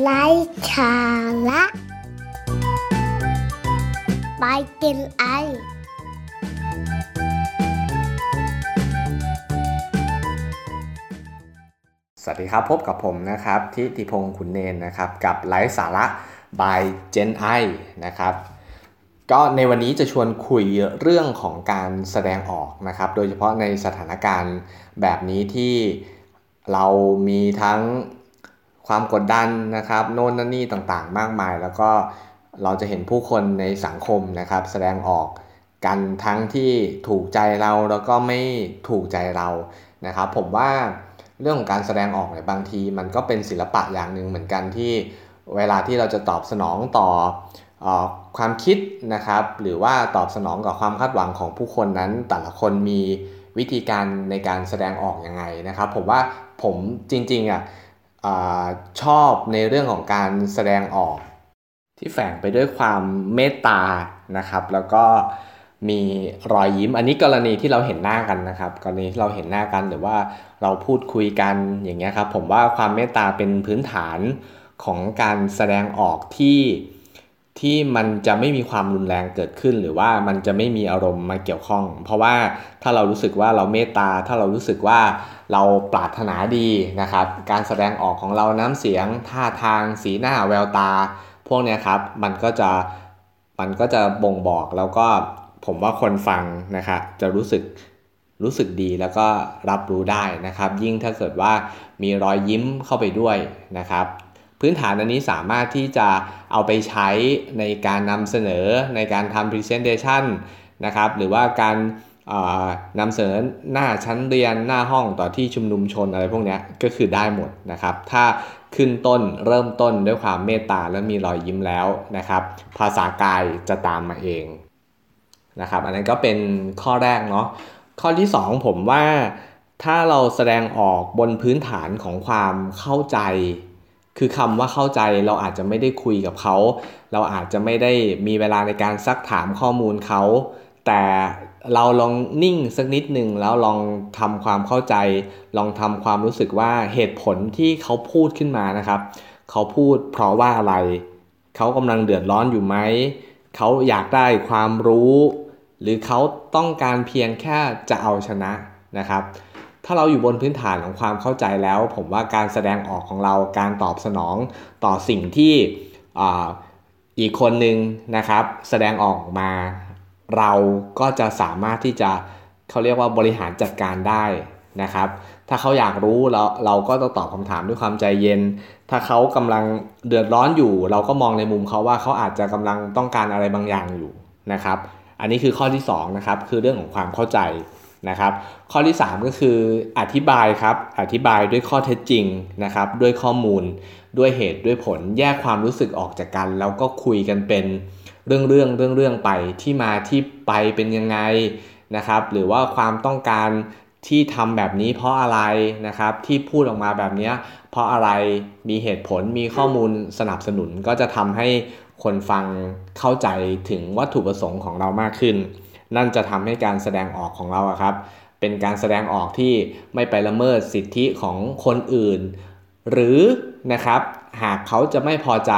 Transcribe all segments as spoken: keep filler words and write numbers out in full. ไร้สาระไปเป็นไอสวัสดีครับพบกับผมนะครับทิติพงษ์ขุนเนนนะครับกับไลฟ์สาระ by Gen I นะครับก็ในวันนี้จะชวนคุยเรื่องของการแสดงออกนะครับโดยเฉพาะในสถานการณ์แบบนี้ที่เรามีทั้งความกดดันนะครับโน่นนั่นนี่ต่างๆมากมายแล้วก็เราจะเห็นผู้คนในสังคมนะครับแสดงออกกันทั้งที่ถูกใจเราแล้วก็ไม่ถูกใจเรานะครับผมว่าเรื่องของการแสดงออกเนี่ยบางทีมันก็เป็นศิลปะอย่างหนึ่งเหมือนกันที่เวลาที่เราจะตอบสนองต่อความคิดนะครับหรือว่าตอบสนองกับความคาดหวังของผู้คนนั้นแต่ละคนมีวิธีการในการแสดงออกยังไงนะครับผมว่าผมจริงๆอ่ะชอบในเรื่องของการแสดงออกที่แฝงไปด้วยความเมตตานะครับแล้วก็มีรอยยิ้มอันนี้กรณีที่เราเห็นหน้ากันนะครับกรณีที่เราเห็นหน้ากันหรือว่าเราพูดคุยกันอย่างเงี้ยครับผมว่าความเมตตาเป็นพื้นฐานของการแสดงออกที่ที่มันจะไม่มีความรุนแรงเกิดขึ้นหรือว่ามันจะไม่มีอารมณ์มาเกี่ยวข้องเพราะว่าถ้าเรารู้สึกว่าเราเมตตาถ้าเรารู้สึกว่าเราปรารถนาดีนะครับการแสดงออกของเราน้ำเสียงท่าทางสีหน้าแววตาพวกเนี้ยครับมันก็จะมันก็จะบ่งบอกแล้วก็ผมว่าคนฟังนะครับจะรู้สึกรู้สึกดีแล้วก็รับรู้ได้นะครับยิ่งถ้าเกิดว่ามีรอยยิ้มเข้าไปด้วยนะครับพื้นฐานอันนี้สามารถที่จะเอาไปใช้ในการนำเสนอในการทำ presentation นะครับหรือว่าการนำเสนอหน้าชั้นเรียนหน้าห้องต่อที่ชุมนุมชนอะไรพวกนี้ก็คือได้หมดนะครับถ้าขึ้นต้นเริ่มต้นด้วยความเมตตาและมีรอยยิ้มแล้วนะครับภาษากายจะตามมาเองนะครับอันนั้นก็เป็นข้อแรกเนาะข้อที่สองผมว่าถ้าเราแสดงออกบนพื้นฐานของความเข้าใจคือคำว่าเข้าใจเราอาจจะไม่ได้คุยกับเขาเราอาจจะไม่ได้มีเวลาในการซักถามข้อมูลเขาแต่เราลองนิ่งสักนิดนึงแล้วลองทำความเข้าใจลองทำความรู้สึกว่าเหตุผลที่เขาพูดขึ้นมานะครับเขาพูดเพราะว่าอะไรเขากำลังเดือดร้อนอยู่ไหมเขาอยากได้ความรู้หรือเขาต้องการเพียงแค่จะเอาชนะนะครับถ้าเราอยู่บนพื้นฐานของความเข้าใจแล้วผมว่าการแสดงออกของเราการตอบสนองต่อสิ่งที่อ่าอีกคนนึงนะครับแสดงออกมาเราก็จะสามารถที่จะเขาเรียกว่าบริหารจัดการได้นะครับถ้าเขาอยากรู้เราเราก็ต้องตอบคำถามด้วยความใจเย็นถ้าเขากำลังเดือดร้อนอยู่เราก็มองในมุมเขาว่าเขาอาจจะกำลังต้องการอะไรบางอย่างอยู่นะครับอันนี้คือข้อที่สองนะครับคือเรื่องของความเข้าใจนะครับข้อที่สามก็คืออธิบายครับอธิบายด้วยข้อเท็จจริงนะครับด้วยข้อมูลด้วยเหตุด้วยผลแยกความรู้สึกออกจากกันแล้วก็คุยกันเป็นเรื่องเรื่องเรื่องเรื่องไปที่มาที่ไปเป็นยังไงนะครับหรือว่าความต้องการที่ทำแบบนี้เพราะอะไรนะครับที่พูดออกมาแบบนี้เพราะอะไรมีเหตุผลมีข้อมูลสนับสนุนก็จะทำให้คนฟังเข้าใจถึงวัตถุประสงค์ของเรามากขึ้นนั่นจะทำให้การแสดงออกของเราครับเป็นการแสดงออกที่ไม่ไปละเมิดสิทธิของคนอื่นหรือนะครับหากเขาจะไม่พอใจ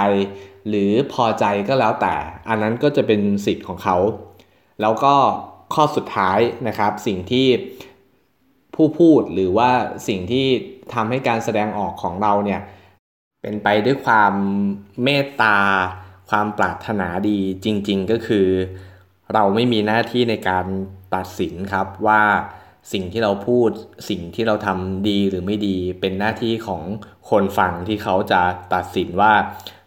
หรือพอใจก็แล้วแต่อันนั้นก็จะเป็นสิทธิ์ของเขาแล้วก็ข้อสุดท้ายนะครับสิ่งที่ผู้พูดหรือว่าสิ่งที่ทำให้การแสดงออกของเราเนี่ยเป็นไปด้วยความเมตตาความปรารถนาดีจริงๆก็คือเราไม่มีหน้าที่ในการตัดสินครับว่าสิ่งที่เราพูดสิ่งที่เราทำดีหรือไม่ดีเป็นหน้าที่ของคนฟังที่เขาจะตัดสินว่า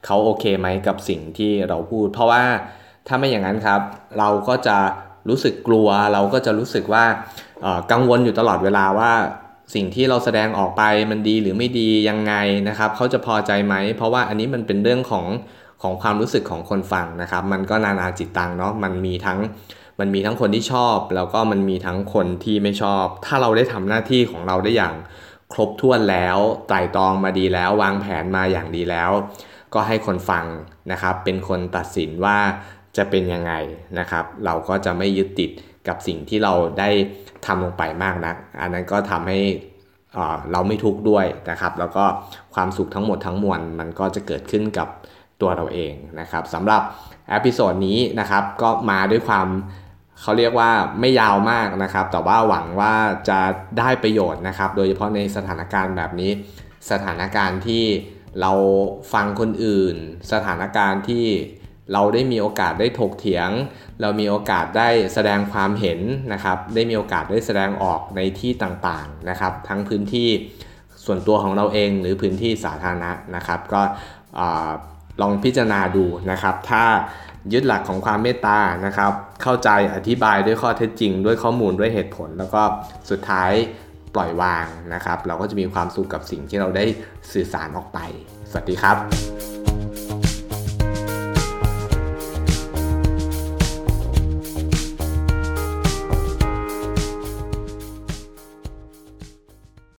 เขาโอเคไหมกับสิ่งที่เราพูดเพราะว่าถ้าไม่อย่างนั้นครับเราก็จะรู้สึกกลัวเราก็จะรู้สึกว่าเอ่อกังวลอยู่ตลอดเวลาว่าสิ่งที่เราแสดงออกไปมันดีหรือไม่ดียังไงนะครับเขาจะพอใจไหมเพราะว่าอันนี้มันเป็นเรื่องของของความรู้สึกของคนฟังนะครับมันก็นานาจิตตังเนาะมันมีทั้งมันมีทั้งคนที่ชอบแล้วก็มันมีทั้งคนที่ไม่ชอบถ้าเราได้ทำหน้าที่ของเราได้อย่างครบถ้วนแล้วไตร่ตรองมาดีแล้ววางแผนมาอย่างดีแล้วก็ให้คนฟังนะครับเป็นคนตัดสินว่าจะเป็นยังไงนะครับเราก็จะไม่ยึดติดกับสิ่งที่เราได้ทำลงไปมากนักอันนั้นก็ทำให้ เราไม่ทุกข์ด้วยนะครับแล้วก็ความสุขทั้งหมดทั้งมวลมันก็จะเกิดขึ้นกับตัวเราเองนะครับสำหรับเอพิโซดนี้นะครับก็มาด้วยความเขาเรียกว่าไม่ยาวมากนะครับแต่ว่าหวังว่าจะได้ประโยชน์นะครับโดยเฉพาะในสถานการณ์แบบนี้สถานการณ์ที่เราฟังคนอื่นสถานการณ์ที่เราได้มีโอกาสได้ถกเถียงเรามีโอกาสได้แสดงความเห็นนะครับได้มีโอกาสได้แสดงออกในที่ต่างๆนะครับทั้งพื้นที่ส่วนตัวของเราเองหรือพื้นที่สาธารณะนะครับก็ลองพิจารณาดูนะครับถ้ายึดหลักของความเมตตานะครับเข้าใจอธิบายด้วยข้อเท็จจริงด้วยข้อมูลด้วยเหตุผลแล้วก็สุดท้ายปล่อยวางนะครับเราก็จะมีความสุขกับสิ่งที่เราได้สื่อสารออกไปสวัสดีครับ